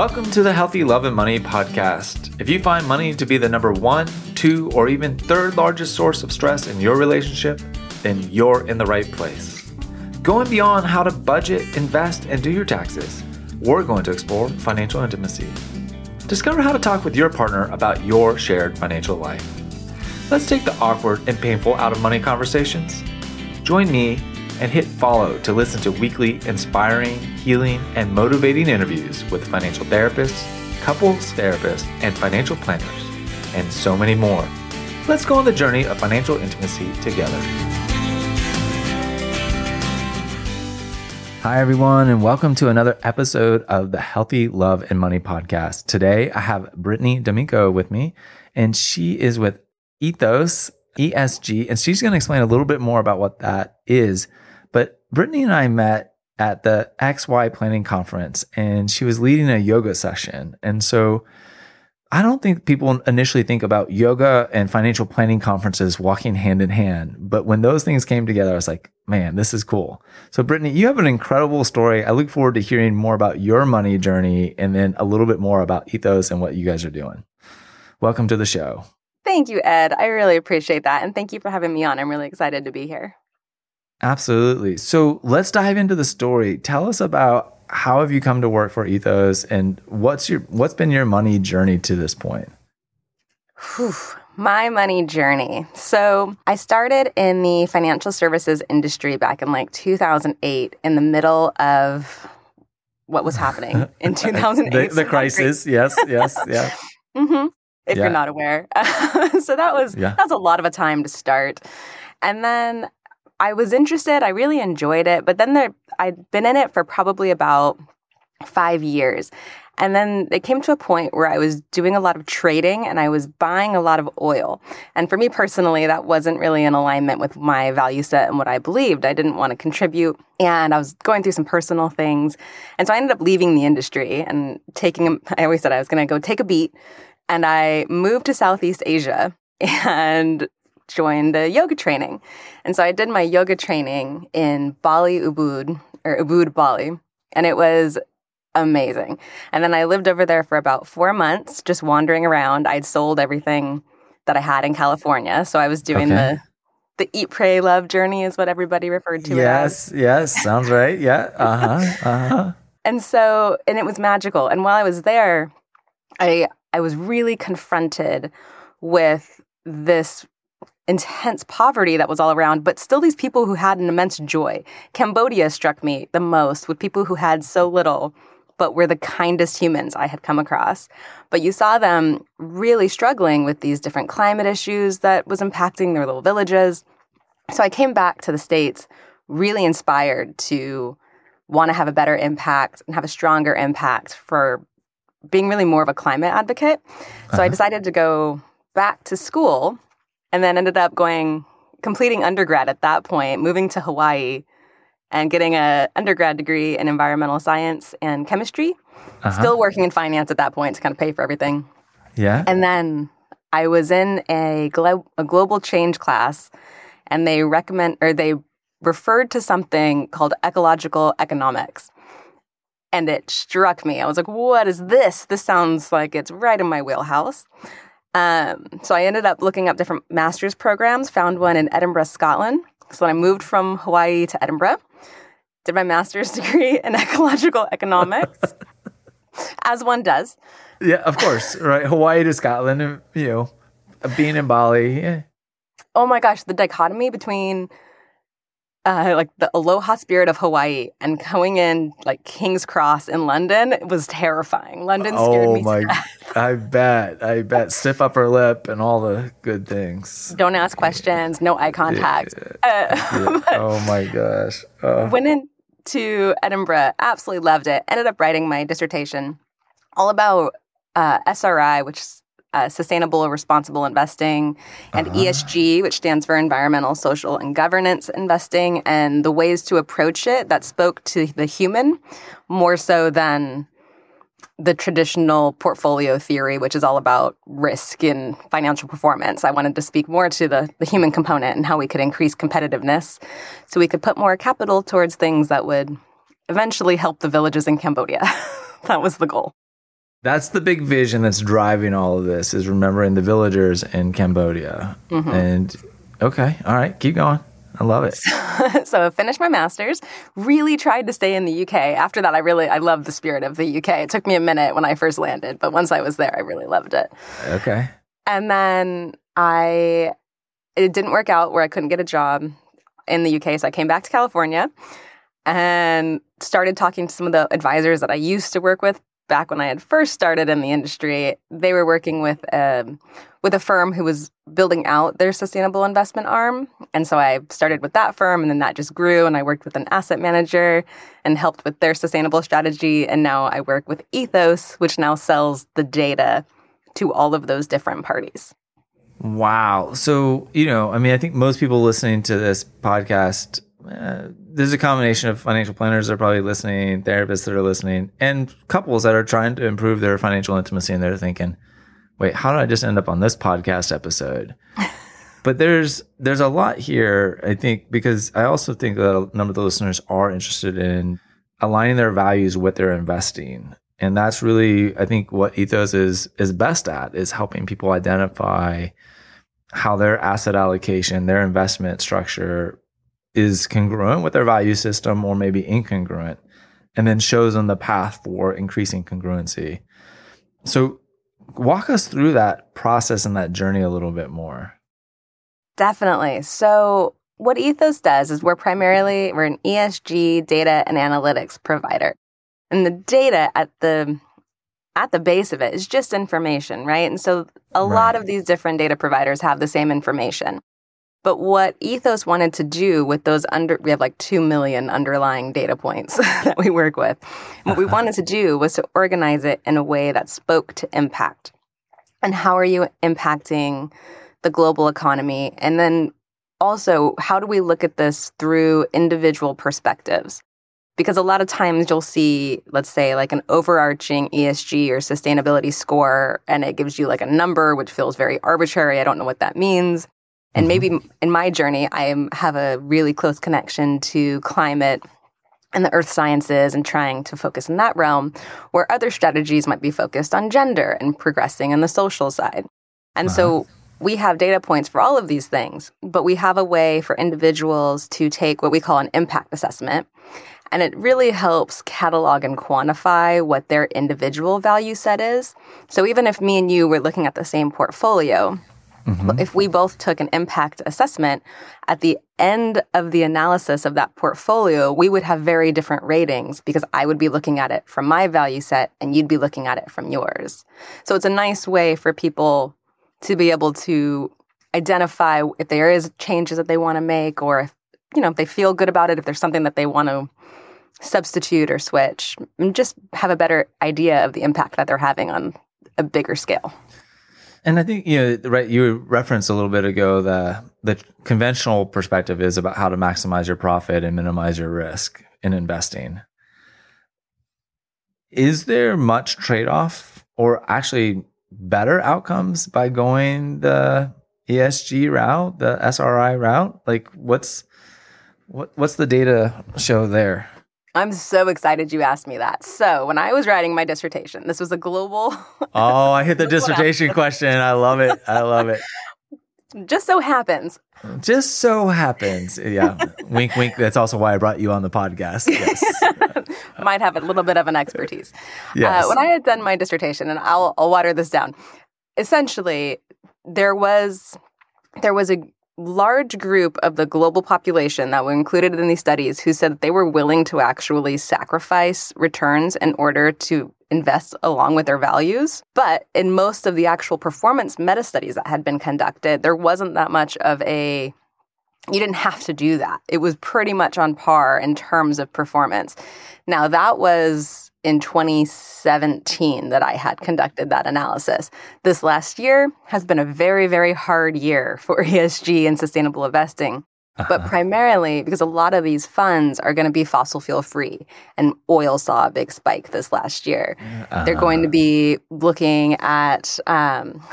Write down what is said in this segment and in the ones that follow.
Welcome to the Healthy Love and Money podcast. If you find money to be the number 1, 2, or even third largest source of stress in your relationship, then you're in the right place. Going beyond how to budget, invest, and do your taxes, we're going to explore financial intimacy. Discover how to talk with your partner about your shared financial life. Let's take the awkward and painful out of money conversations. Join me and hit follow to listen to weekly inspiring, healing, and motivating interviews with financial therapists, couples therapists, and financial planners, and so many more. Let's go on the journey of financial intimacy together. Hi, everyone, and welcome to another episode of the Healthy Love and Money podcast. Today, I have Brittany Damico with me, and she is with Ethos ESG, and she's going to explain a little bit more about what that is. But Brittany and I met at the XY Planning Conference, and she was leading a yoga session. And so I don't think people initially think about yoga and financial planning conferences walking hand in hand. But when those things came together, I was like, man, this is cool. So Brittany, you have an incredible story. I look forward to hearing more about your money journey and then a little bit more about Ethos and what you guys are doing. Welcome to the show. Thank you, Ed. I really appreciate that. And thank you for having me on. I'm really excited to be here. Absolutely. So let's dive into the story. Tell us about how have you come to work for Ethos and what's been your money journey to this point? Whew. My money journey. So I started in the financial services industry back in like 2008 in the middle of what was happening in 2008. the crisis. Yes. Mm-hmm. If you're not aware. So that was a lot of a time to start. And then I was interested. I really enjoyed it. But then I'd been in it for probably about 5 years. And then it came to a point where I was doing a lot of trading and I was buying a lot of oil. And for me personally, that wasn't really in alignment with my value set and what I believed. I didn't want to contribute. And I was going through some personal things. And so I ended up leaving the industry and I always said I was going to go take a beat. And I moved to Southeast Asia and joined the yoga training. And so I did my yoga training in Bali, Ubud, or Ubud, Bali. And it was amazing. And then I lived over there for about 4 months, just wandering around. I'd sold everything that I had in California. So I was doing the eat, pray, love journey is what everybody referred to it as. Yes. Sounds right. Yeah. Uh-huh. Uh-huh. And it was magical. And while I was there, I was really confronted with this intense poverty that was all around, but still these people who had an immense joy. Cambodia struck me the most with people who had so little, but were the kindest humans I had come across. But you saw them really struggling with these different climate issues that was impacting their little villages. So I came back to the States really inspired to want to have a better impact and have a stronger impact for being really more of a climate advocate. So I decided to go back to school and then ended up completing undergrad at that point, moving to Hawaii and getting an undergrad degree in environmental science and chemistry. Still working in finance at that point to kind of pay for everything. Yeah. And then I was in a global change class and they referred to something called ecological economics. And it struck me. I was like, what is this? This sounds like it's right in my wheelhouse. So I ended up looking up different master's programs, found one in Edinburgh, Scotland. So when I moved from Hawaii to Edinburgh, did my master's degree in ecological economics, as one does. Yeah, of course, right? Hawaii to Scotland, being in Bali. Yeah. Oh my gosh, the dichotomy between like the aloha spirit of Hawaii and going in like King's Cross in London was terrifying. London scared me. Oh my! I bet. Stiff upper lip and all the good things. Don't ask questions. No eye contact. Yeah. Oh my gosh! Went into Edinburgh. Absolutely loved it. Ended up writing my dissertation all about SRI, which is sustainable, responsible investing, and ESG, which stands for environmental, social, and governance investing, and the ways to approach it that spoke to the human more so than the traditional portfolio theory, which is all about risk and financial performance. I wanted to speak more to the human component and how we could increase competitiveness so we could put more capital towards things that would eventually help the villages in Cambodia. That was the goal. That's the big vision that's driving all of this, is remembering the villagers in Cambodia. Mm-hmm. And okay, all right, keep going. I love it. So I finished my master's, really tried to stay in the UK. After that, I loved the spirit of the UK. It took me a minute when I first landed, but once I was there, I really loved it. Okay. And then it didn't work out where I couldn't get a job in the UK. So I came back to California and started talking to some of the advisors that I used to work with back when I had first started in the industry. They were working with a firm who was building out their sustainable investment arm. And so I started with that firm, and then that just grew. And I worked with an asset manager and helped with their sustainable strategy. And now I work with Ethos, which now sells the data to all of those different parties. Wow. So, I think most people listening to this podcast, there's a combination of financial planners that are probably listening, therapists that are listening, and couples that are trying to improve their financial intimacy, and they're thinking, wait, how did I just end up on this podcast episode? But there's a lot here, I think, because I also think that a number of the listeners are interested in aligning their values with their investing. And that's really, I think, what Ethos is best at, is helping people identify how their asset allocation, their investment structure is congruent with their value system, or maybe incongruent, and then shows them the path for increasing congruency. So walk us through that process and that journey a little bit more. Definitely. So what Ethos does is we're an ESG data and analytics provider. And the data at the base of it is just information, right? And so a lot of these different data providers have the same information. But what Ethos wanted to do with those we have like 2 million underlying data points that we work with. What we wanted to do was to organize it in a way that spoke to impact. And how are you impacting the global economy? And then also, how do we look at this through individual perspectives? Because a lot of times you'll see, let's say, like an overarching ESG or sustainability score, and it gives you like a number, which feels very arbitrary. I don't know what that means. And maybe in my journey, I have a really close connection to climate and the earth sciences and trying to focus in that realm, where other strategies might be focused on gender and progressing on the social side. And so we have data points for all of these things, but we have a way for individuals to take what we call an impact assessment. And it really helps catalog and quantify what their individual value set is. So even if me and you were looking at the same portfolio, mm-hmm. if we both took an impact assessment, at the end of the analysis of that portfolio, we would have very different ratings, because I would be looking at it from my value set and you'd be looking at it from yours. So it's a nice way for people to be able to identify if there is changes that they want to make, or if if they feel good about it, if there's something that they want to substitute or switch, and just have a better idea of the impact that they're having on a bigger scale. And I think, right, you referenced a little bit ago the conventional perspective is about how to maximize your profit and minimize your risk in investing. Is there much trade-off, or actually better outcomes, by going the ESG route, the SRI route? Like, what's the data show there? I'm so excited you asked me that. So when I was writing my dissertation, this was a global... Oh, I hit the dissertation question. I love it. Just so happens. Yeah. Wink, wink. That's also why I brought you on the podcast. Yes. Might have a little bit of an expertise. Yes. When I had done my dissertation, and I'll water this down, essentially, there was a large group of the global population that were included in these studies who said that they were willing to actually sacrifice returns in order to invest along with their values. But in most of the actual performance meta studies that had been conducted, there wasn't that much of a, you didn't have to do that. It was pretty much on par in terms of performance. Now, that was in 2017 that I had conducted that analysis. This last year has been a very, very hard year for ESG and sustainable investing, but primarily because a lot of these funds are going to be fossil fuel free, and oil saw a big spike this last year. They're going to be looking at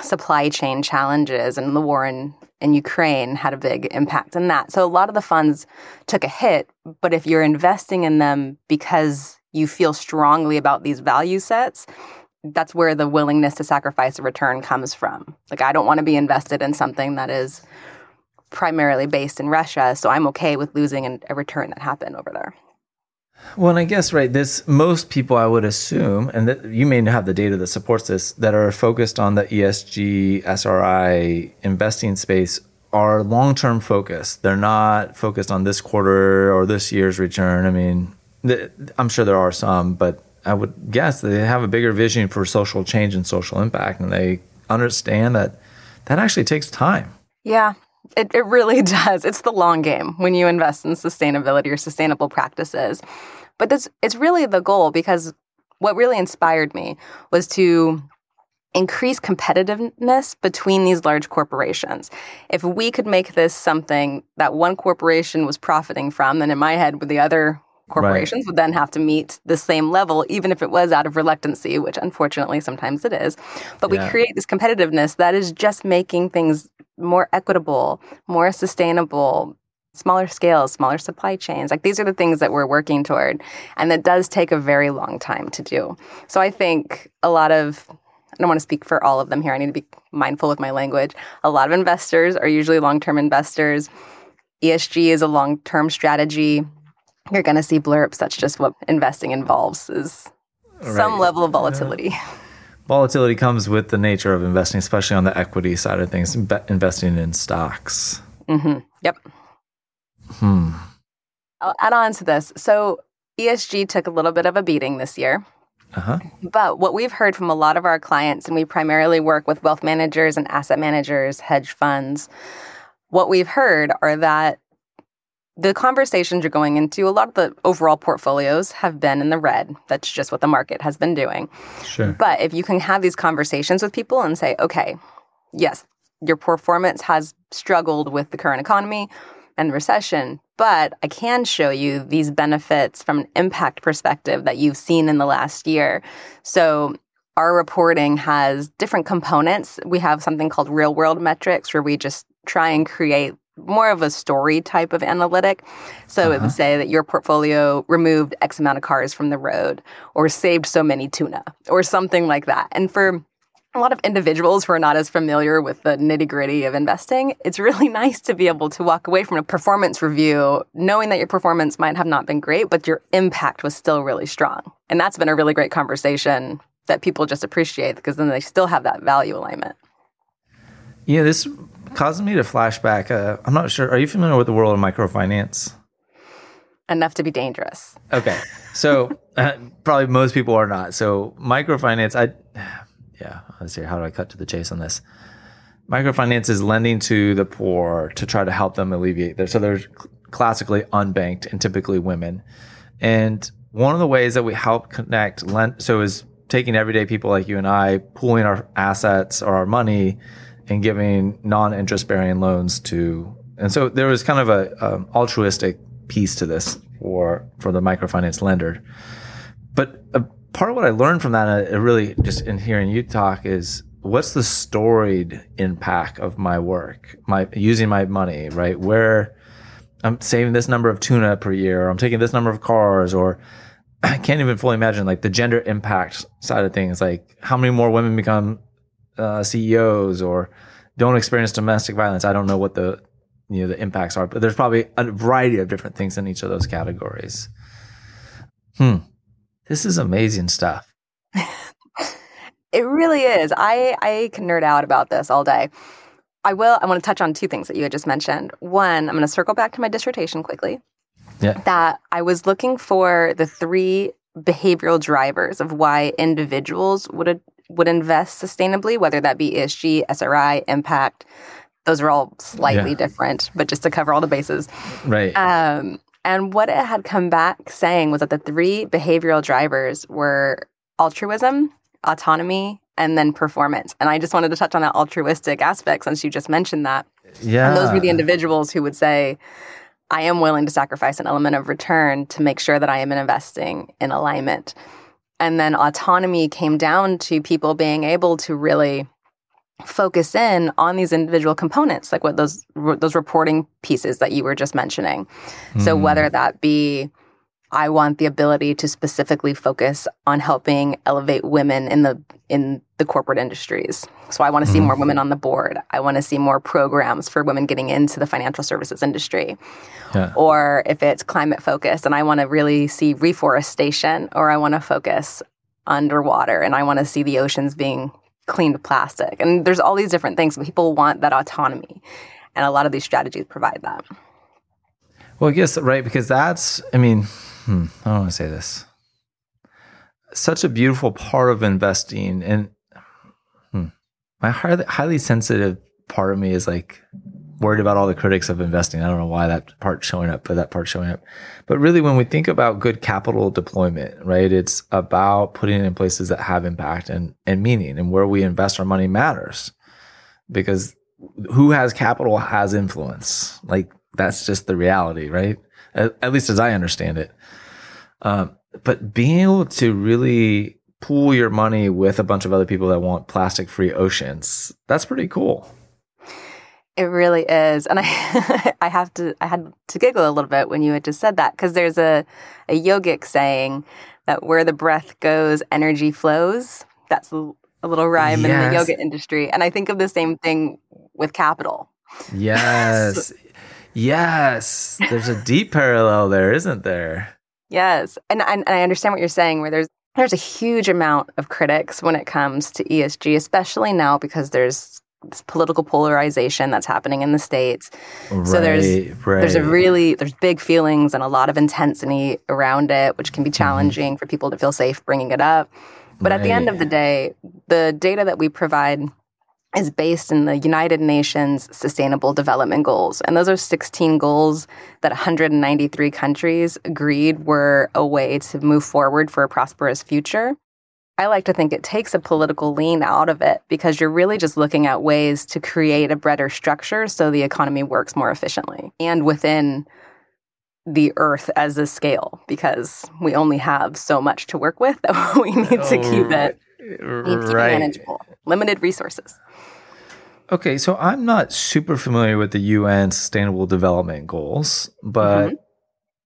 supply chain challenges, and the war in Ukraine had a big impact on that. So a lot of the funds took a hit, but if you're investing in them because you feel strongly about these value sets, that's where the willingness to sacrifice a return comes from. Like, I don't want to be invested in something that is primarily based in Russia, so I'm okay with losing a return that happened over there. Well, and I guess, right, this, most people I would assume, and that you may have the data that supports this, that are focused on the ESG, SRI investing space are long-term focused. They're not focused on this quarter or this year's return. I mean, I'm sure there are some, but I would guess they have a bigger vision for social change and social impact, and they understand that that actually takes time. Yeah. It really does. It's the long game when you invest in sustainability or sustainable practices. But it's really the goal, because what really inspired me was to increase competitiveness between these large corporations. If we could make this something that one corporation was profiting from, then in my head with the other corporations would then have to meet the same level, even if it was out of reluctancy, which unfortunately sometimes it is. But we create this competitiveness that is just making things more equitable, more sustainable, smaller scales, smaller supply chains. Like, these are the things that we're working toward. And that does take a very long time to do. So I think a lot of, I don't want to speak for all of them here, I need to be mindful with my language. A lot of investors are usually long-term investors. ESG is a long-term strategy. You're going to see blurbs. That's just what investing involves, is some level of volatility. Yeah. Volatility comes with the nature of investing, especially on the equity side of things, investing in stocks. Mm-hmm. Yep. I'll add on to this. So ESG took a little bit of a beating this year. But what we've heard from a lot of our clients, and we primarily work with wealth managers and asset managers, hedge funds, what we've heard are that the conversations you're going into, a lot of the overall portfolios have been in the red. That's just what the market has been doing. Sure. But if you can have these conversations with people and say, okay, yes, your performance has struggled with the current economy and recession, but I can show you these benefits from an impact perspective that you've seen in the last year. So our reporting has different components. We have something called real-world metrics, where we just try and create more of a story type of analytic. So it would say that your portfolio removed X amount of cars from the road, or saved so many tuna, or something like that. And for a lot of individuals who are not as familiar with the nitty-gritty of investing, it's really nice to be able to walk away from a performance review knowing that your performance might have not been great, but your impact was still really strong. And that's been a really great conversation that people just appreciate, because then they still have that value alignment. Yeah, this caused me to flashback. I'm not sure. Are you familiar with the world of microfinance? Enough to be dangerous. Okay. So probably most people are not. So microfinance, let's see. How do I cut to the chase on this? Microfinance is lending to the poor to try to help them alleviate their, so they're classically unbanked and typically women. And one of the ways that we help connect lend, so is taking everyday people like you and I, pooling our assets or our money, and giving non-interest-bearing loans to, and so there was kind of an altruistic piece to this for the microfinance lender. But a part of what I learned from that, really just in hearing you talk, is what's the storied impact of my work, my using my money, right? Where I'm saving this number of tuna per year, or I'm taking this number of cars, or I can't even fully imagine like the gender impact side of things, like how many more women become CEOs or don't experience domestic violence. I don't know what the impacts are, but there's probably a variety of different things in each of those categories. This is amazing stuff. It really is. I can nerd out about this all day. I want to touch on two things that you had just mentioned. One, I'm going to circle back to my dissertation quickly. Yeah. That I was looking for the three behavioral drivers of why individuals would invest sustainably, whether that be ESG, SRI, impact. Those are all slightly different, but just to cover all the bases. Right. And what it had come back saying was that the three behavioral drivers were altruism, autonomy, and then performance. And I just wanted to touch on that altruistic aspect since you just mentioned that. Yeah. And those were the individuals who would say, I am willing to sacrifice an element of return to make sure that I am investing in alignment. And then autonomy came down to people being able to really focus in on these individual components, like what those reporting pieces that you were just mentioning. So whether that be I want the ability to specifically focus on helping elevate women in the corporate industries. So I want to see more women on the board. I want to see more programs for women getting into the financial services industry. Yeah. Or if it's climate focused and I want to really see reforestation, or I want to focus underwater and I want to see the oceans being cleaned of plastic. And there's all these different things. People want that autonomy. And a lot of these strategies provide that. Well, I guess, right, because that's, I mean, I don't want to say this. Such a beautiful part of investing, and my highly sensitive part of me is like worried about all the critics of investing. I don't know why that part's showing up. But really, when we think about good capital deployment, right, it's about putting it in places that have impact and meaning, and where we invest our money matters, because who has capital has influence. Like, that's just the reality, right? At least as I understand it. But being able to really pool your money with a bunch of other people that want plastic-free oceans, that's pretty cool. It really is. And I had to giggle a little bit when you had just said that, because there's a yogic saying that where the breath goes, energy flows. That's a little rhyme in the yoga industry. And I think of the same thing with capital. Yes. Yes, there's a deep parallel there, isn't there? Yes, and I understand what you're saying, where there's a huge amount of critics when it comes to ESG, especially now because there's this political polarization that's happening in the States. Right, so there's big feelings and a lot of intensity around it, which can be challenging for people to feel safe bringing it up. But at the end of the day, the data that we provide is based in the United Nations Sustainable Development Goals. And those are 16 goals that 193 countries agreed were a way to move forward for a prosperous future. I like to think it takes a political lean out of it, because you're really just looking at ways to create a better structure so the economy works more efficiently and within the earth as a scale, because we only have so much to work with that we need to keep it. Right. Manageable. Limited resources. Okay, so I'm not super familiar with the UN Sustainable Development Goals, but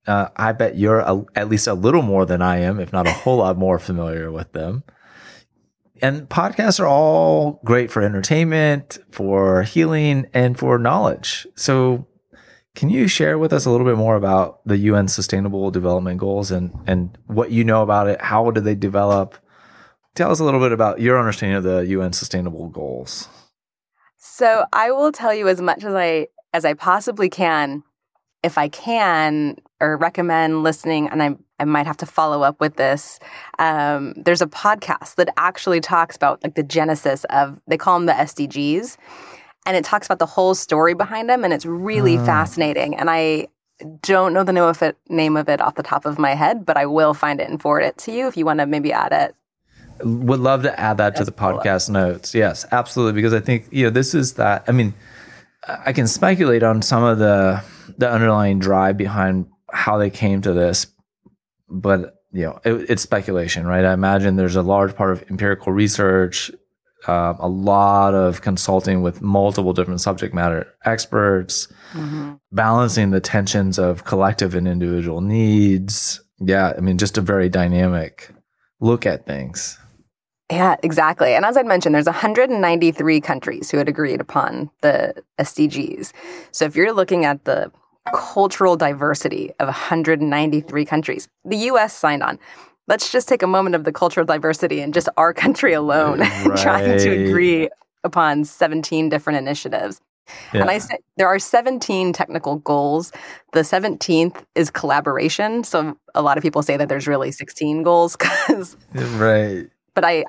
I bet you're at least a little more than I am, if not a whole lot more familiar with them. And podcasts are all great for entertainment, for healing, and for knowledge. So can you share with us a little bit more about the UN Sustainable Development Goals and what you know about it? How do they develop? Tell us a little bit about your understanding of the UN Sustainable Goals. So I will tell you as much as I possibly can, if I can, or recommend listening, and I might have to follow up with this. There's a podcast that actually talks about like the genesis of, they call them the SDGs, and it talks about the whole story behind them, and it's really fascinating. And I don't know the name of it off the top of my head, but I will find it and forward it to you if you want to maybe add it. Would love to add that to the podcast notes. Yes, absolutely. Because I think, this is that, I mean, I can speculate on some of the underlying drive behind how they came to this, but it's speculation, right? I imagine there's a large part of empirical research, a lot of consulting with multiple different subject matter experts, balancing the tensions of collective and individual needs. Yeah. I mean, just a very dynamic look at things. Yeah, exactly. And as I mentioned, there's 193 countries who had agreed upon the SDGs. So if you're looking at the cultural diversity of 193 countries, the U.S. signed on. Let's just take a moment of the cultural diversity in just our country alone, right. Trying to agree upon 17 different initiatives. Yeah. And I said there are 17 technical goals. The 17th is collaboration. So a lot of people say that there's really 16 goals. Right. But I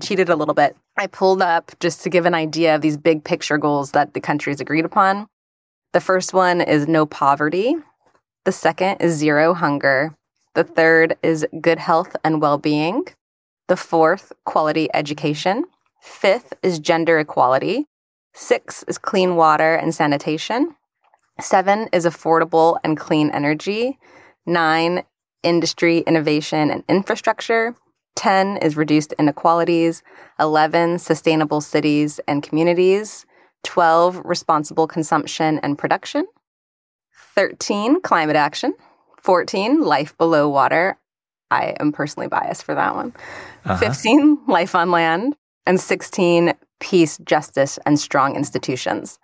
cheated a little bit. I pulled up just to give an idea of these big picture goals that the countries agreed upon. The first one is no poverty. The second is zero hunger. The third is good health and well-being. The fourth, quality education. Fifth is gender equality. Six is clean water and sanitation. Seven is affordable and clean energy. Nine, industry, innovation, and infrastructure. 10 is reduced inequalities. 11, sustainable cities and communities. 12, responsible consumption and production. 13, climate action. 14, life below water. I am personally biased for that one. 15, life on land. And 16, peace, justice, and strong institutions.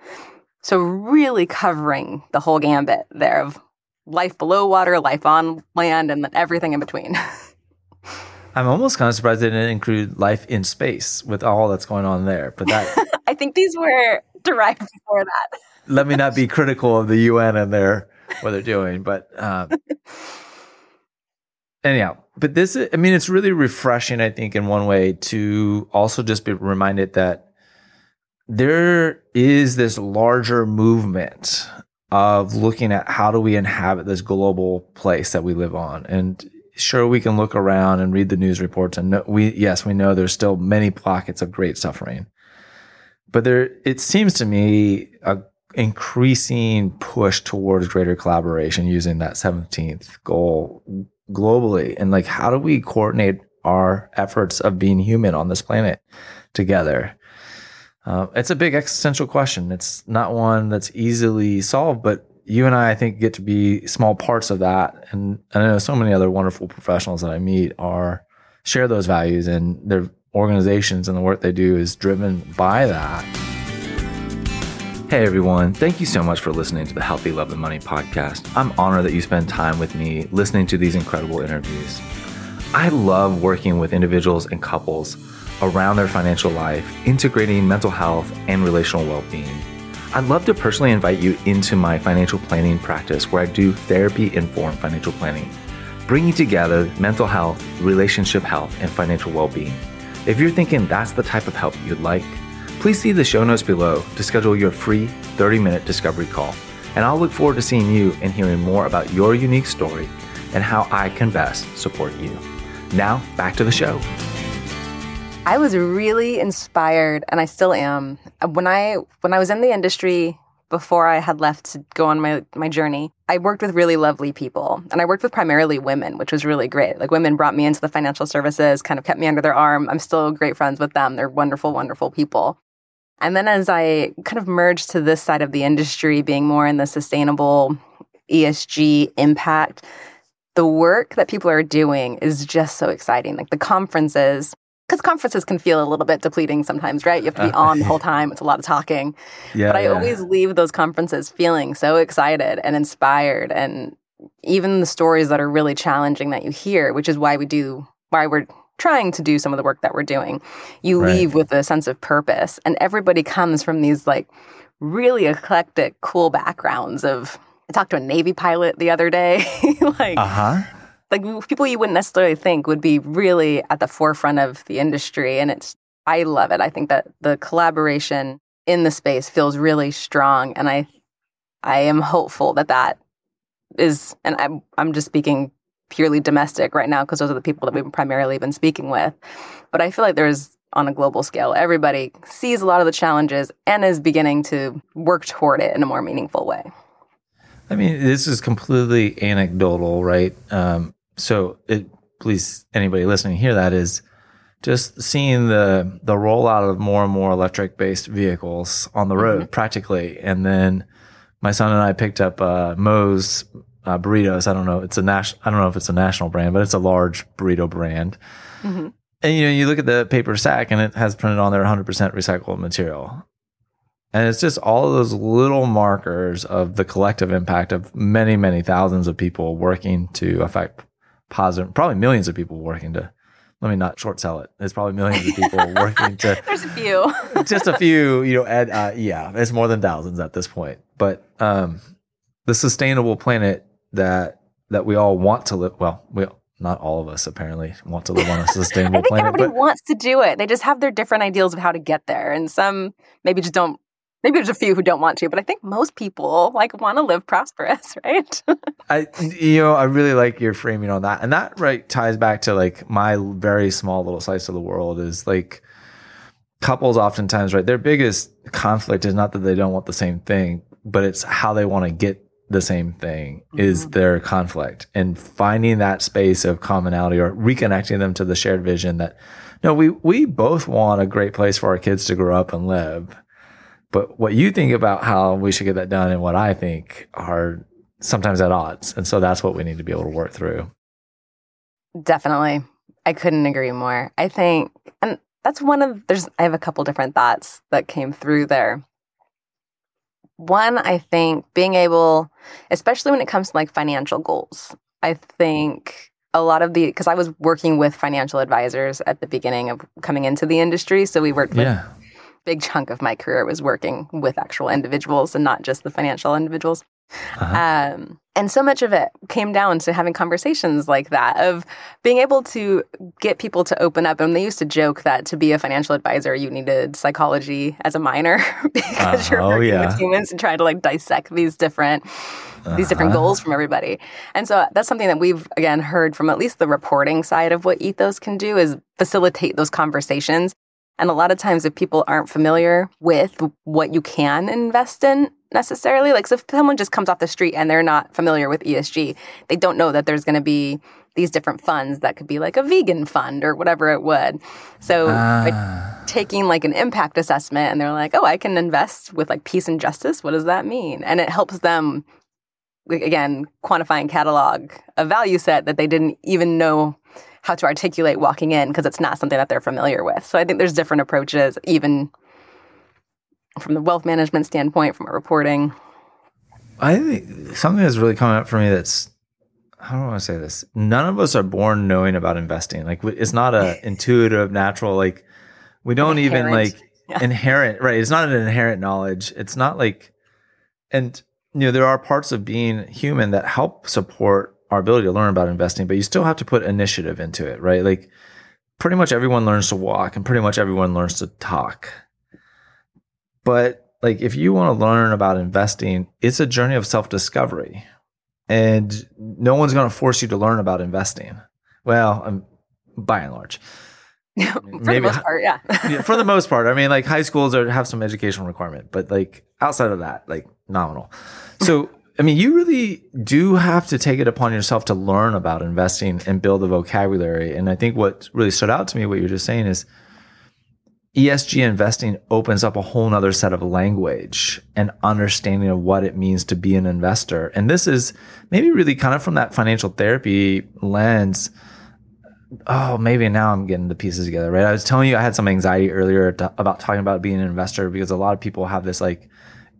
So really covering the whole gambit there of life below water, life on land, and then everything in between. I'm almost kind of surprised they didn't include life in space with all that's going on there. But that I think these were derived before that. Let me not be critical of the UN and what they're doing, but anyhow. But this, I mean, it's really refreshing, I think, in one way to also just be reminded that there is this larger movement of looking at how do we inhabit this global place that we live on. And sure, we can look around and read the news reports, and we know there's still many pockets of great suffering. But there, it seems to me, an increasing push towards greater collaboration using that 17th goal globally. And like, how do we coordinate our efforts of being human on this planet together? It's a big existential question. It's not one that's easily solved, but you and I think, get to be small parts of that. And I know so many other wonderful professionals that I meet share those values, and their organizations and the work they do is driven by that. Hey everyone, thank you so much for listening to the Healthy Love and Money podcast. I'm honored that you spend time with me listening to these incredible interviews. I love working with individuals and couples around their financial life, integrating mental health and relational well-being. I'd love to personally invite you into my financial planning practice, where I do therapy-informed financial planning, bringing together mental health, relationship health, and financial well-being. If you're thinking that's the type of help you'd like, please see the show notes below to schedule your free 30-minute discovery call. And I'll look forward to seeing you and hearing more about your unique story and how I can best support you. Now, back to the show. I was really inspired, and I still am. When I was in the industry before I had left to go on my journey, I worked with really lovely people. And I worked with primarily women, which was really great. Like, women brought me into the financial services, kind of kept me under their arm. I'm still great friends with them. They're wonderful, wonderful people. And then as I kind of merged to this side of the industry, being more in the sustainable ESG impact, the work that people are doing is just so exciting. Like, the conferences, because conferences can feel a little bit depleting sometimes, right? You have to be on the whole time. It's a lot of talking. Yeah, but I always leave those conferences feeling so excited and inspired. And even the stories that are really challenging that you hear, which is why we're trying to do some of the work that we're doing, you leave with a sense of purpose. And everybody comes from these like really eclectic, cool backgrounds of, I talked to a Navy pilot the other day, like people you wouldn't necessarily think would be really at the forefront of the industry. And I love it. I think that the collaboration in the space feels really strong. And I am hopeful that is, and I'm just speaking purely domestic right now because those are the people that we've primarily been speaking with. But I feel like there's, on a global scale, everybody sees a lot of the challenges and is beginning to work toward it in a more meaningful way. I mean, this is completely anecdotal, right? Please, anybody listening, hear that is just seeing the rollout of more and more electric-based vehicles on the road, practically. And then my son and I picked up Moe's burritos. I don't know. I don't know if it's a national brand, but it's a large burrito brand. Mm-hmm. And you look at the paper sack, and it has printed on there 100% recyclable material. And it's just all of those little markers of the collective impact of many, many thousands of people working to affect positive, probably millions of people working to, let me not short sell it. There's probably millions of people working to. There's a few. Just a few, it's more than thousands at this point. But the sustainable planet that we all want to live, well, not all of us apparently want to live on a sustainable I think planet. Everybody wants to do it. They just have their different ideals of how to get there. And some maybe just don't. Maybe there's a few who don't want to, but I think most people want to live prosperous, right? I really like your framing on that. And that ties back to my very small little slice of the world is couples oftentimes, right? Their biggest conflict is not that they don't want the same thing, but it's how they want to get the same thing is their conflict, and finding that space of commonality or reconnecting them to the shared vision that we both want a great place for our kids to grow up and live. But what you think about how we should get that done and what I think are sometimes at odds. And so that's what we need to be able to work through. Definitely. I couldn't agree more. I think, and that's I have a couple different thoughts that came through there. One, I think being able, especially when it comes to like financial goals, I think a lot of because I was working with financial advisors at the beginning of coming into the industry. So we worked with, big chunk of my career was working with actual individuals and not just the financial individuals. Uh-huh. And so much of it came down to having conversations like that, of being able to get people to open up. And they used to joke that to be a financial advisor, you needed psychology as a minor because you're working with humans and trying to like dissect these different goals from everybody. And so that's something that we've, again, heard from at least the reporting side of what Ethos can do is facilitate those conversations. And a lot of times if people aren't familiar with what you can invest in necessarily, like so if someone just comes off the street and they're not familiar with ESG, they don't know that there's going to be these different funds that could be like a vegan fund or whatever it would. So by taking like an impact assessment and they're like, oh, I can invest with like peace and justice. What does that mean? And it helps them, again, quantify and catalog a value set that they didn't even know how to articulate walking in because it's not something that they're familiar with. So I think there's different approaches, even from the wealth management standpoint, from reporting. I think something that's really coming up for me that's, I don't want to say this, none of us are born knowing about investing. Like it's not a intuitive, natural, like we don't even like inherent, right? It's not an inherent knowledge. It's not like, and you know, there are parts of being human that help support our ability to learn about investing, but you still have to put initiative into it, right? Like pretty much everyone learns to walk and pretty much everyone learns to talk. But like if you want to learn about investing, it's a journey of self-discovery and no one's going to force you to learn about investing. Well, I'm by and large. For the most part. I mean, like high schools have some educational requirement, but like outside of that, like nominal. So I mean, you really do have to take it upon yourself to learn about investing and build a vocabulary. And I think what really stood out to me, what you're just saying is ESG investing opens up a whole nother set of language and understanding of what it means to be an investor. And this is maybe really kind of from that financial therapy lens. Oh, maybe now I'm getting the pieces together, right? I was telling you I had some anxiety earlier about talking about being an investor because a lot of people have this like,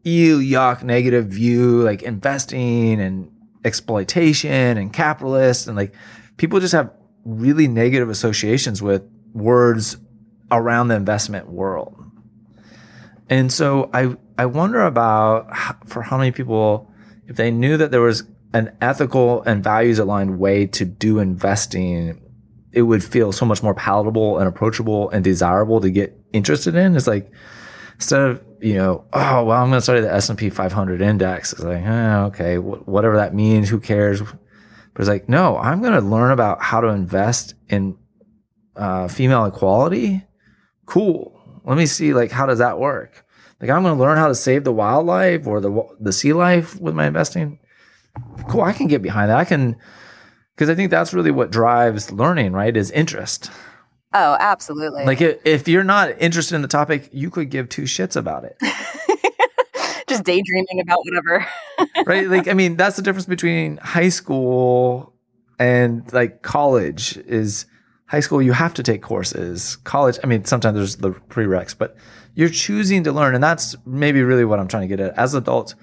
yuck, negative view, like investing and exploitation and capitalists. And like people just have really negative associations with words around the investment world. And so I wonder about how many people, if they knew that there was an ethical and values aligned way to do investing, it would feel so much more palatable and approachable and desirable to get interested in. It's like, instead of, you know, oh, well, I'm going to study the S&P 500 index. It's like, okay, whatever that means, who cares? But it's like, no, I'm going to learn about how to invest in female equality. Cool. Let me see, like, how does that work? Like, I'm going to learn how to save the wildlife or the sea life with my investing. Cool, I can get behind that. Because I think that's really what drives learning, right, is interest. Oh, absolutely. Like if you're not interested in the topic, you could give two shits about it. Just daydreaming about whatever. Right? Like, I mean, that's the difference between high school and like college is high school, you have to take courses. College, I mean, sometimes there's the prereqs, but you're choosing to learn. And that's maybe really what I'm trying to get at. As adults,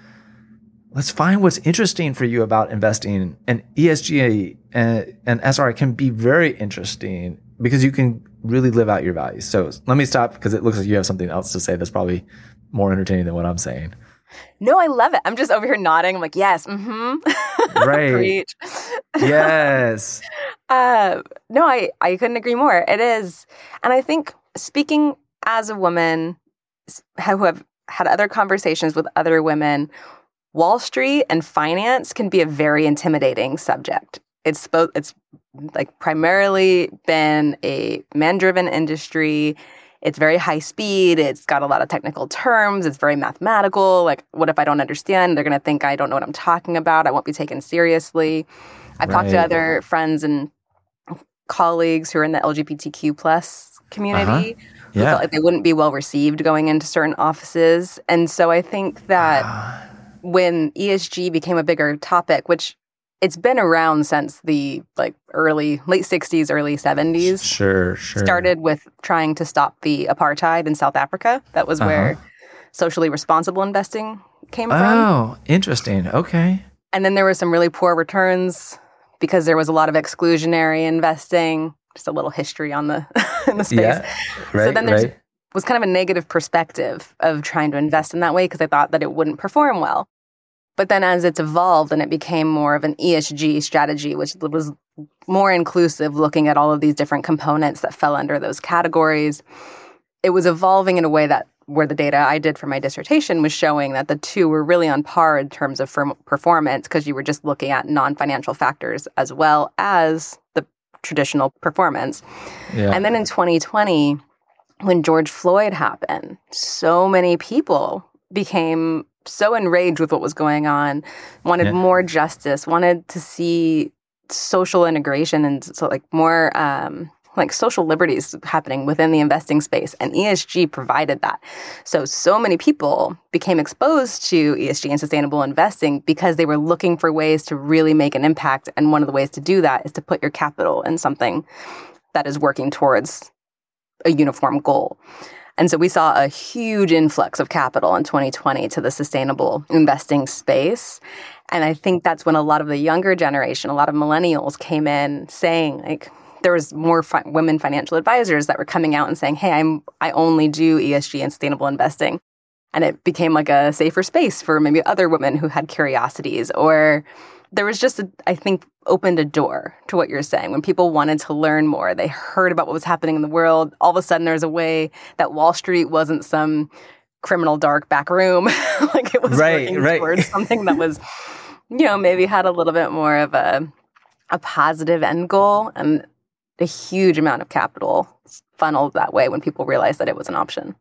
let's find what's interesting for you about investing. And ESG and SRI can be very interesting because you can really live out your values. So let me stop because it looks like you have something else to say that's probably more entertaining than what I'm saying. No, I love it. I'm just over here nodding. I'm like, yes, mm-hmm. Right. Preach. Yes. No, I couldn't agree more. It is. And I think speaking as a woman who have had other conversations with other women, Wall Street and finance can be a very intimidating subject. It's like primarily been a man-driven industry. It's very high speed. It's got a lot of technical terms. It's very mathematical. Like, what if I don't understand? They're going to think I don't know what I'm talking about. I won't be taken seriously. I've talked to other friends and colleagues who are in the LGBTQ plus community who felt like they wouldn't be well received going into certain offices. And so I think that when ESG became a bigger topic, which it's been around since the late 60s, early 70s. Sure. Started with trying to stop the apartheid in South Africa. That was where socially responsible investing came from. Oh, interesting. Okay. And then there were some really poor returns because there was a lot of exclusionary investing. Just a little history on the in the space. Yeah, right, so then there was kind of a negative perspective of trying to invest in that way because I thought that it wouldn't perform well. But then as it's evolved and it became more of an ESG strategy, which was more inclusive, looking at all of these different components that fell under those categories, it was evolving in a way that where the data I did for my dissertation was showing that the two were really on par in terms of performance because you were just looking at non-financial factors as well as the traditional performance. Yeah. And then in 2020, when George Floyd happened, so many people became so enraged with what was going on, wanted more justice, wanted to see social integration and so more social liberties happening within the investing space. And ESG provided that. So many people became exposed to ESG and sustainable investing because they were looking for ways to really make an impact. And one of the ways to do that is to put your capital in something that is working towards a uniform goal. And so we saw a huge influx of capital in 2020 to the sustainable investing space. And I think that's when a lot of the younger generation, a lot of millennials came in saying, there was more women financial advisors that were coming out and saying, hey, I only do ESG and sustainable investing. And it became a safer space for maybe other women who had curiosities. Or there was just, opened a door to what you're saying. When people wanted to learn more, they heard about what was happening in the world. All of a sudden, there's a way that Wall Street wasn't some criminal dark back room. It was working towards something that was, maybe had a little bit more of a positive end goal. And a huge amount of capital funneled that way when people realized that it was an option.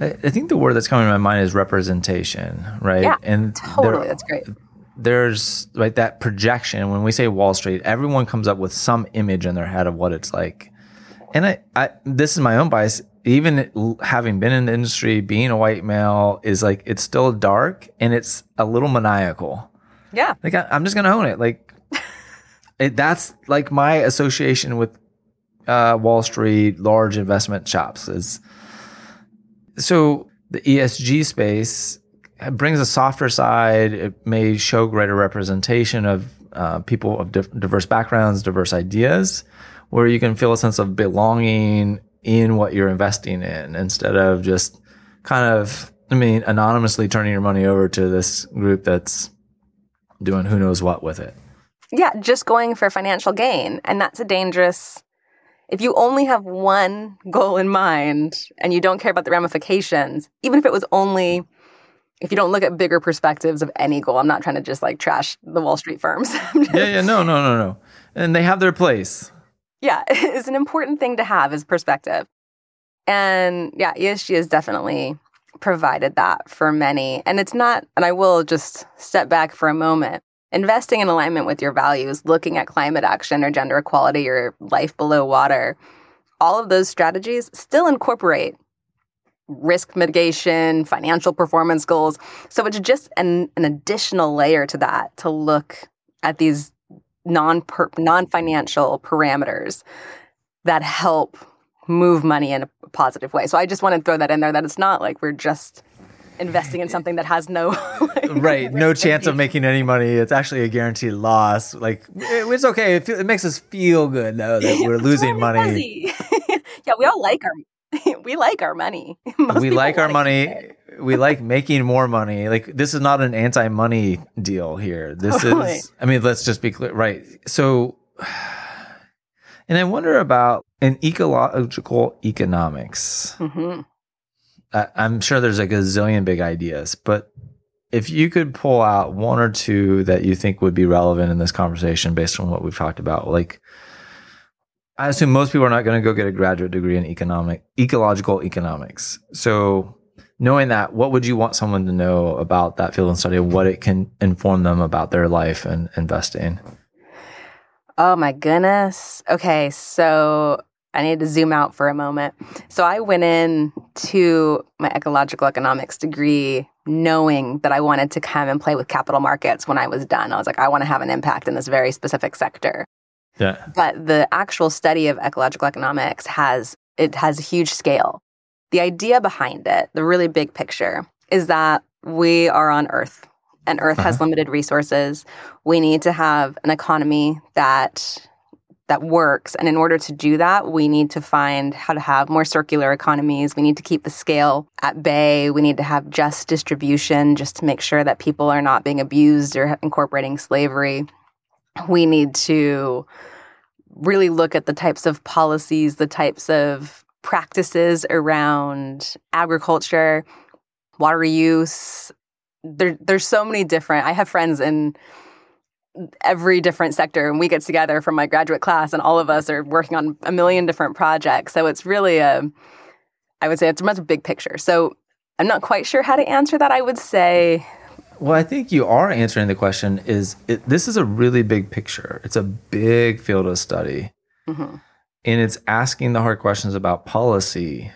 I think the word that's coming to my mind is representation, right? Yeah, and totally. That's great. There's that projection. When we say Wall Street, everyone comes up with some image in their head of what it's like. And I this is my own bias. Even having been in the industry, being a white male is it's still dark and it's a little maniacal. Yeah. I'm just going to own it. That's my association with Wall Street, large investment shops. So the ESG space brings a softer side. It may show greater representation of people of diverse backgrounds, diverse ideas, where you can feel a sense of belonging in what you're investing in instead of just anonymously turning your money over to this group that's doing who knows what with it. Yeah, just going for financial gain. And that's a dangerous... If you only have one goal in mind and you don't care about the ramifications, even if it was only... If you don't look at bigger perspectives of any goal, I'm not trying to just trash the Wall Street firms. No. And they have their place. Yeah, it's an important thing to have is perspective. And yeah, ESG has definitely provided that for many. And it's not... And I will just step back for a moment. Investing in alignment with your values, looking at climate action or gender equality or life below water, all of those strategies still incorporate risk mitigation, financial performance goals. So it's just an additional layer to that to look at these non-financial parameters that help move money in a positive way. So I just want to throw that in there that it's not we're just... investing in something that has no... no chance of making any money. It's actually a guaranteed loss. It's okay. It makes us feel good, though, that we're losing money. Yeah, we all like our money. We like our money. We like making more money. This is not an anti-money deal here. This is... let's just be clear. Right. So... And I wonder about an ecological economics. Mm-hmm. I'm sure there's a zillion big ideas, but if you could pull out one or two that you think would be relevant in this conversation based on what we've talked about, I assume most people are not going to go get a graduate degree in ecological economics. So knowing that, what would you want someone to know about that field and study and what it can inform them about their life and investing? Oh my goodness. Okay. So I needed to zoom out for a moment. So I went in to my ecological economics degree knowing that I wanted to come and play with capital markets when I was done. I was like, I want to have an impact in this very specific sector. Yeah. But the actual study of ecological economics has a huge scale. The idea behind it, the really big picture, is that we are on Earth, and Earth has limited resources. We need to have an economy that works. And in order to do that, we need to find how to have more circular economies. We need to keep the scale at bay. We need to have just distribution just to make sure that people are not being abused or incorporating slavery. We need to really look at the types of policies, the types of practices around agriculture, water use. There's so many different... I have friends in every different sector, and we get together from my graduate class, and all of us are working on a million different projects. So it's really I would say it's a much big picture. So I'm not quite sure how to answer that. I would say, well, I think you are answering the question. This is a really big picture. It's a big field of study, and it's asking the hard questions about policy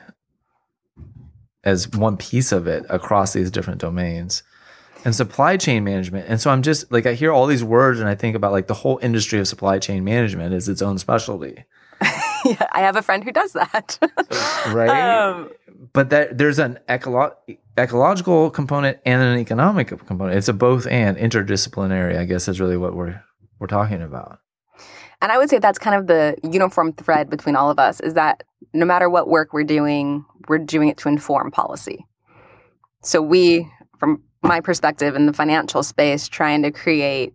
as one piece of it across these different domains. And supply chain management. And so I'm just like, I hear all these words and I think about like the whole industry of supply chain management is its own specialty. Yeah, I have a friend who does that. Right? But there's an ecological component and an economic component. It's a both and interdisciplinary, I guess, is really what we're talking about. And I would say that's kind of the uniform thread between all of us, is that no matter what work we're doing it to inform policy. So we, from my perspective in the financial space, trying to create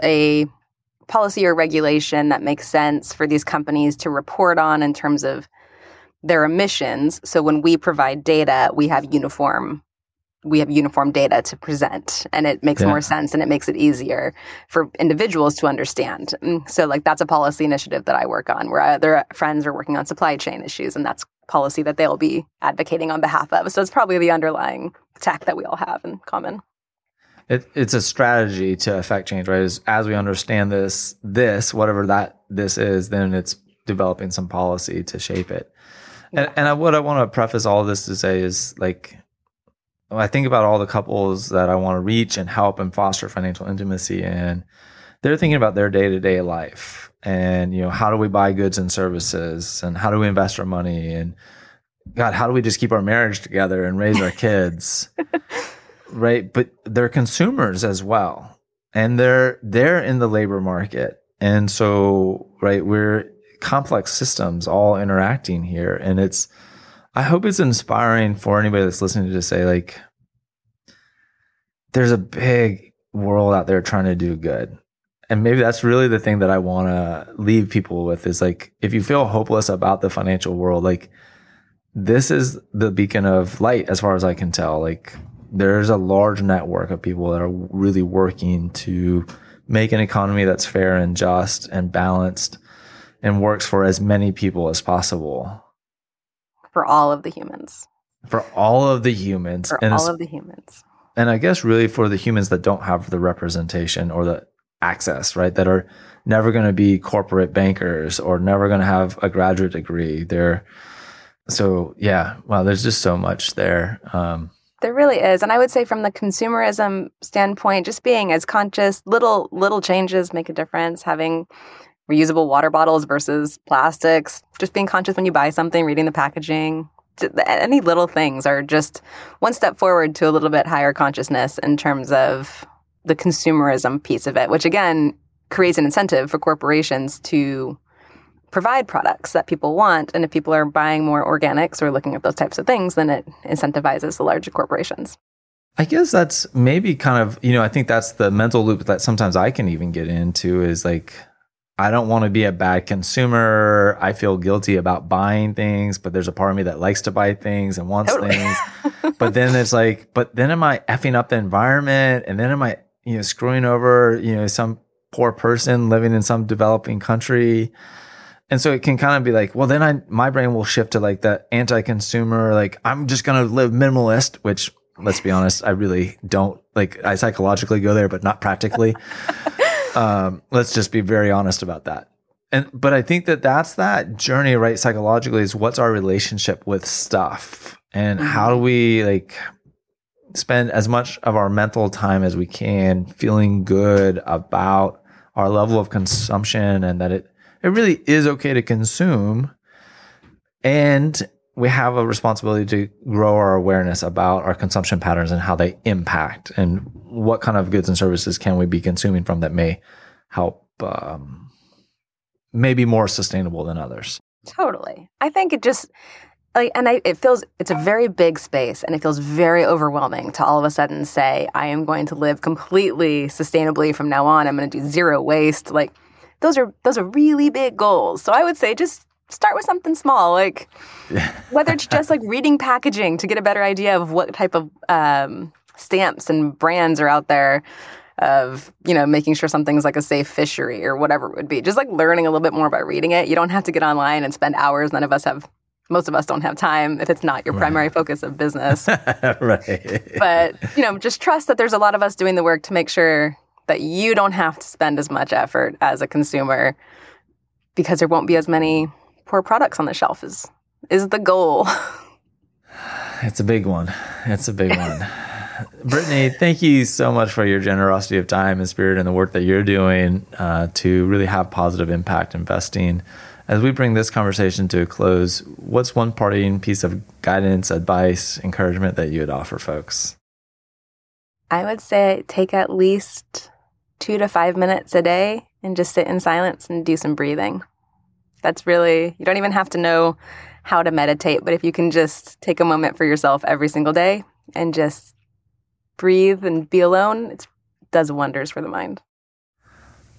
a policy or regulation that makes sense for these companies to report on in terms of their emissions. So when we provide data, we have uniform data to present, and it makes more sense, and it makes it easier for individuals to understand. So like that's a policy initiative that I work on, where other friends are working on supply chain issues, and that's policy that they'll be advocating on behalf of. So it's probably the underlying tech that we all have in common. It's a strategy to affect change, right? As we understand this, whatever that this is, then it's developing some policy to shape it. Yeah. And what I want to preface all this to say is, like, when I think about all the couples that I want to reach and help and foster financial intimacy, and they're thinking about their day-to-day life. And, you know, how do we buy goods and services, and how do we invest our money, and God, how do we just keep our marriage together and raise our kids? Right. But they're consumers as well, and they're in the labor market. And so, right, we're complex systems all interacting here. And I hope it's inspiring for anybody that's listening to say, like, there's a big world out there trying to do good. And maybe that's really the thing that I want to leave people with, is like, if you feel hopeless about the financial world, like, this is the beacon of light as far as I can tell. Like, there's a large network of people that are really working to make an economy that's fair and just and balanced and works for as many people as possible. For all of the humans. For all of the humans. For all of the humans. And I guess really for the humans that don't have the representation or the access, right, that are never going to be corporate bankers or never going to have a graduate degree. There's just so much there. There really is, and I would say from the consumerism standpoint, just being as conscious, little changes make a difference. Having reusable water bottles versus plastics, just being conscious when you buy something, reading the packaging. Any little things are just one step forward to a little bit higher consciousness in terms of the consumerism piece of it, which again creates an incentive for corporations to provide products that people want. And if people are buying more organics or looking at those types of things, then it incentivizes the larger corporations. I guess that's maybe kind of, I think that's the mental loop that sometimes I can even get into, is like, I don't want to be a bad consumer. I feel guilty about buying things, but there's a part of me that likes to buy things and wants things. But then it's like, but then am I effing up the environment? And then am I, screwing over, some poor person living in some developing country? And so it can kind of be like, well, then my brain will shift to like the anti-consumer, like I'm just going to live minimalist, which, let's be honest, I really don't. Like, I psychologically go there, but not practically. Let's just be very honest about that. But I think that that's that journey, right? Psychologically, is what's our relationship with stuff, and how do we like spend as much of our mental time as we can feeling good about our level of consumption, and that it really is okay to consume. And we have a responsibility to grow our awareness about our consumption patterns and how they impact, and what kind of goods and services can we be consuming from that may help, maybe more sustainable than others. Totally. I think it just, it's a very big space, and it feels very overwhelming to all of a sudden say, I am going to live completely sustainably from now on. I'm going to do zero waste. Like those are really big goals. So I would say just start with something small, like whether it's just like reading packaging to get a better idea of what type of stamps and brands are out there of, you know, making sure something's like a safe fishery or whatever it would be. Just like learning a little bit more by reading it. You don't have to get online and spend hours. Most of us don't have time if it's not your primary focus of business. Right. But, you know, just trust that there's a lot of us doing the work to make sure that you don't have to spend as much effort as a consumer, because there won't be as many poor products on the shelf is the goal. It's a big one. Brittany, thank you so much for your generosity of time and spirit and the work that you're doing to really have positive impact investing. As we bring this conversation to a close, what's one parting piece of guidance, advice, encouragement that you would offer folks? I would say take at least 2 to 5 minutes a day and just sit in silence and do some breathing. That's really, you don't even have to know how to meditate, but if you can just take a moment for yourself every single day and just breathe and be alone, it does wonders for the mind.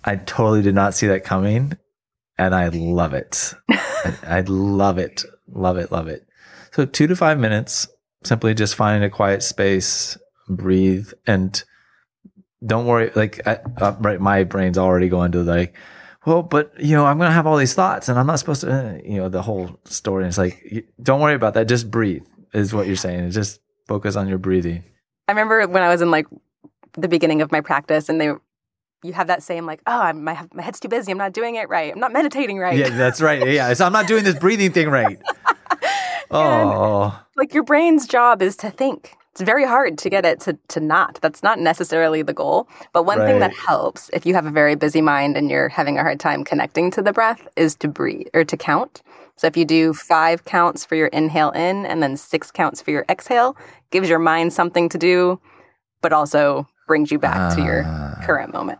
I totally did not see that coming, and I love it. I love it. Love it. Love it. So 2 to 5 minutes, simply just find a quiet space, breathe, and don't worry. Like, my brain's already going to like, well, but, you know, I'm going to have all these thoughts and I'm not supposed to, you know, the whole story. And it's like, don't worry about that. Just breathe is what you're saying. And just focus on your breathing. I remember when I was in like the beginning of my practice and you have that same like, oh, my head's too busy. I'm not doing it right. I'm not meditating right. Yeah, that's right. Yeah. So I'm not doing this breathing thing right. Oh, like your brain's job is to think. It's very hard to get it to not. That's not necessarily the goal. But one thing that helps if you have a very busy mind and you're having a hard time connecting to the breath is to breathe or to count. So if you do 5 counts for your inhale in and then 6 counts for your exhale, gives your mind something to do, but also brings you back to your current moment.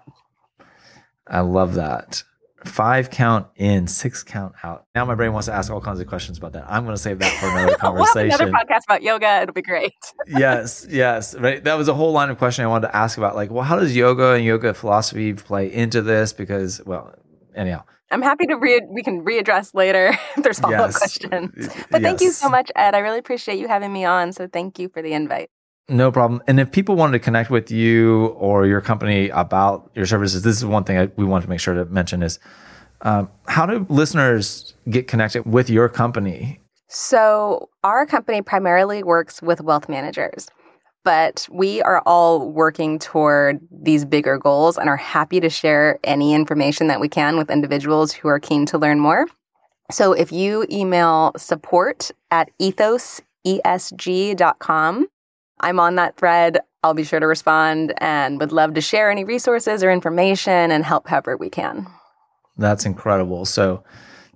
I love that. 5 count in, 6 count out. Now my brain wants to ask all kinds of questions about that. I'm going to save that for another conversation. We'll have another podcast about yoga. It'll be great. Yes. Right. That was a whole line of question I wanted to ask about, like, well, how does yoga and yoga philosophy play into this? Because, well, anyhow. I'm happy to we can readdress later if there's follow-up questions. But thank you so much, Ed. I really appreciate you having me on. So thank you for the invite. No problem. And if people wanted to connect with you or your company about your services, this is one thing we want to make sure to mention is how do listeners get connected with your company? So our company primarily works with wealth managers, but we are all working toward these bigger goals and are happy to share any information that we can with individuals who are keen to learn more. So if you email support@ethosesg.com, I'm on that thread. I'll be sure to respond and would love to share any resources or information and help however we can. That's incredible. So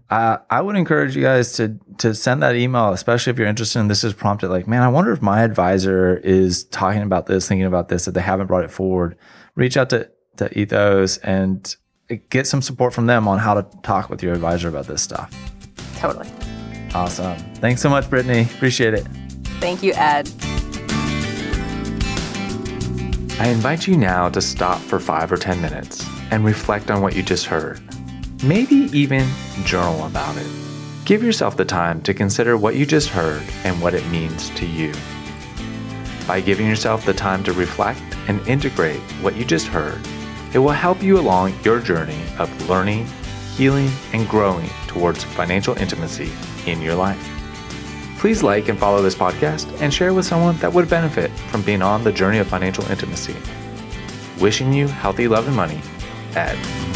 I would encourage you guys to send that email, especially if you're interested in this is prompted like, man, I wonder if my advisor is talking about this, thinking about this, that they haven't brought it forward. Reach out to Ethos and get some support from them on how to talk with your advisor about this stuff. Totally. Awesome. Thanks so much, Brittany. Appreciate it. Thank you, Ed. I invite you now to stop for 5 or 10 minutes and reflect on what you just heard. Maybe even journal about it. Give yourself the time to consider what you just heard and what it means to you. By giving yourself the time to reflect and integrate what you just heard, it will help you along your journey of learning, healing, and growing towards financial intimacy in your life. Please like and follow this podcast and share with someone that would benefit from being on the journey of financial intimacy. Wishing you healthy love and money, Ed.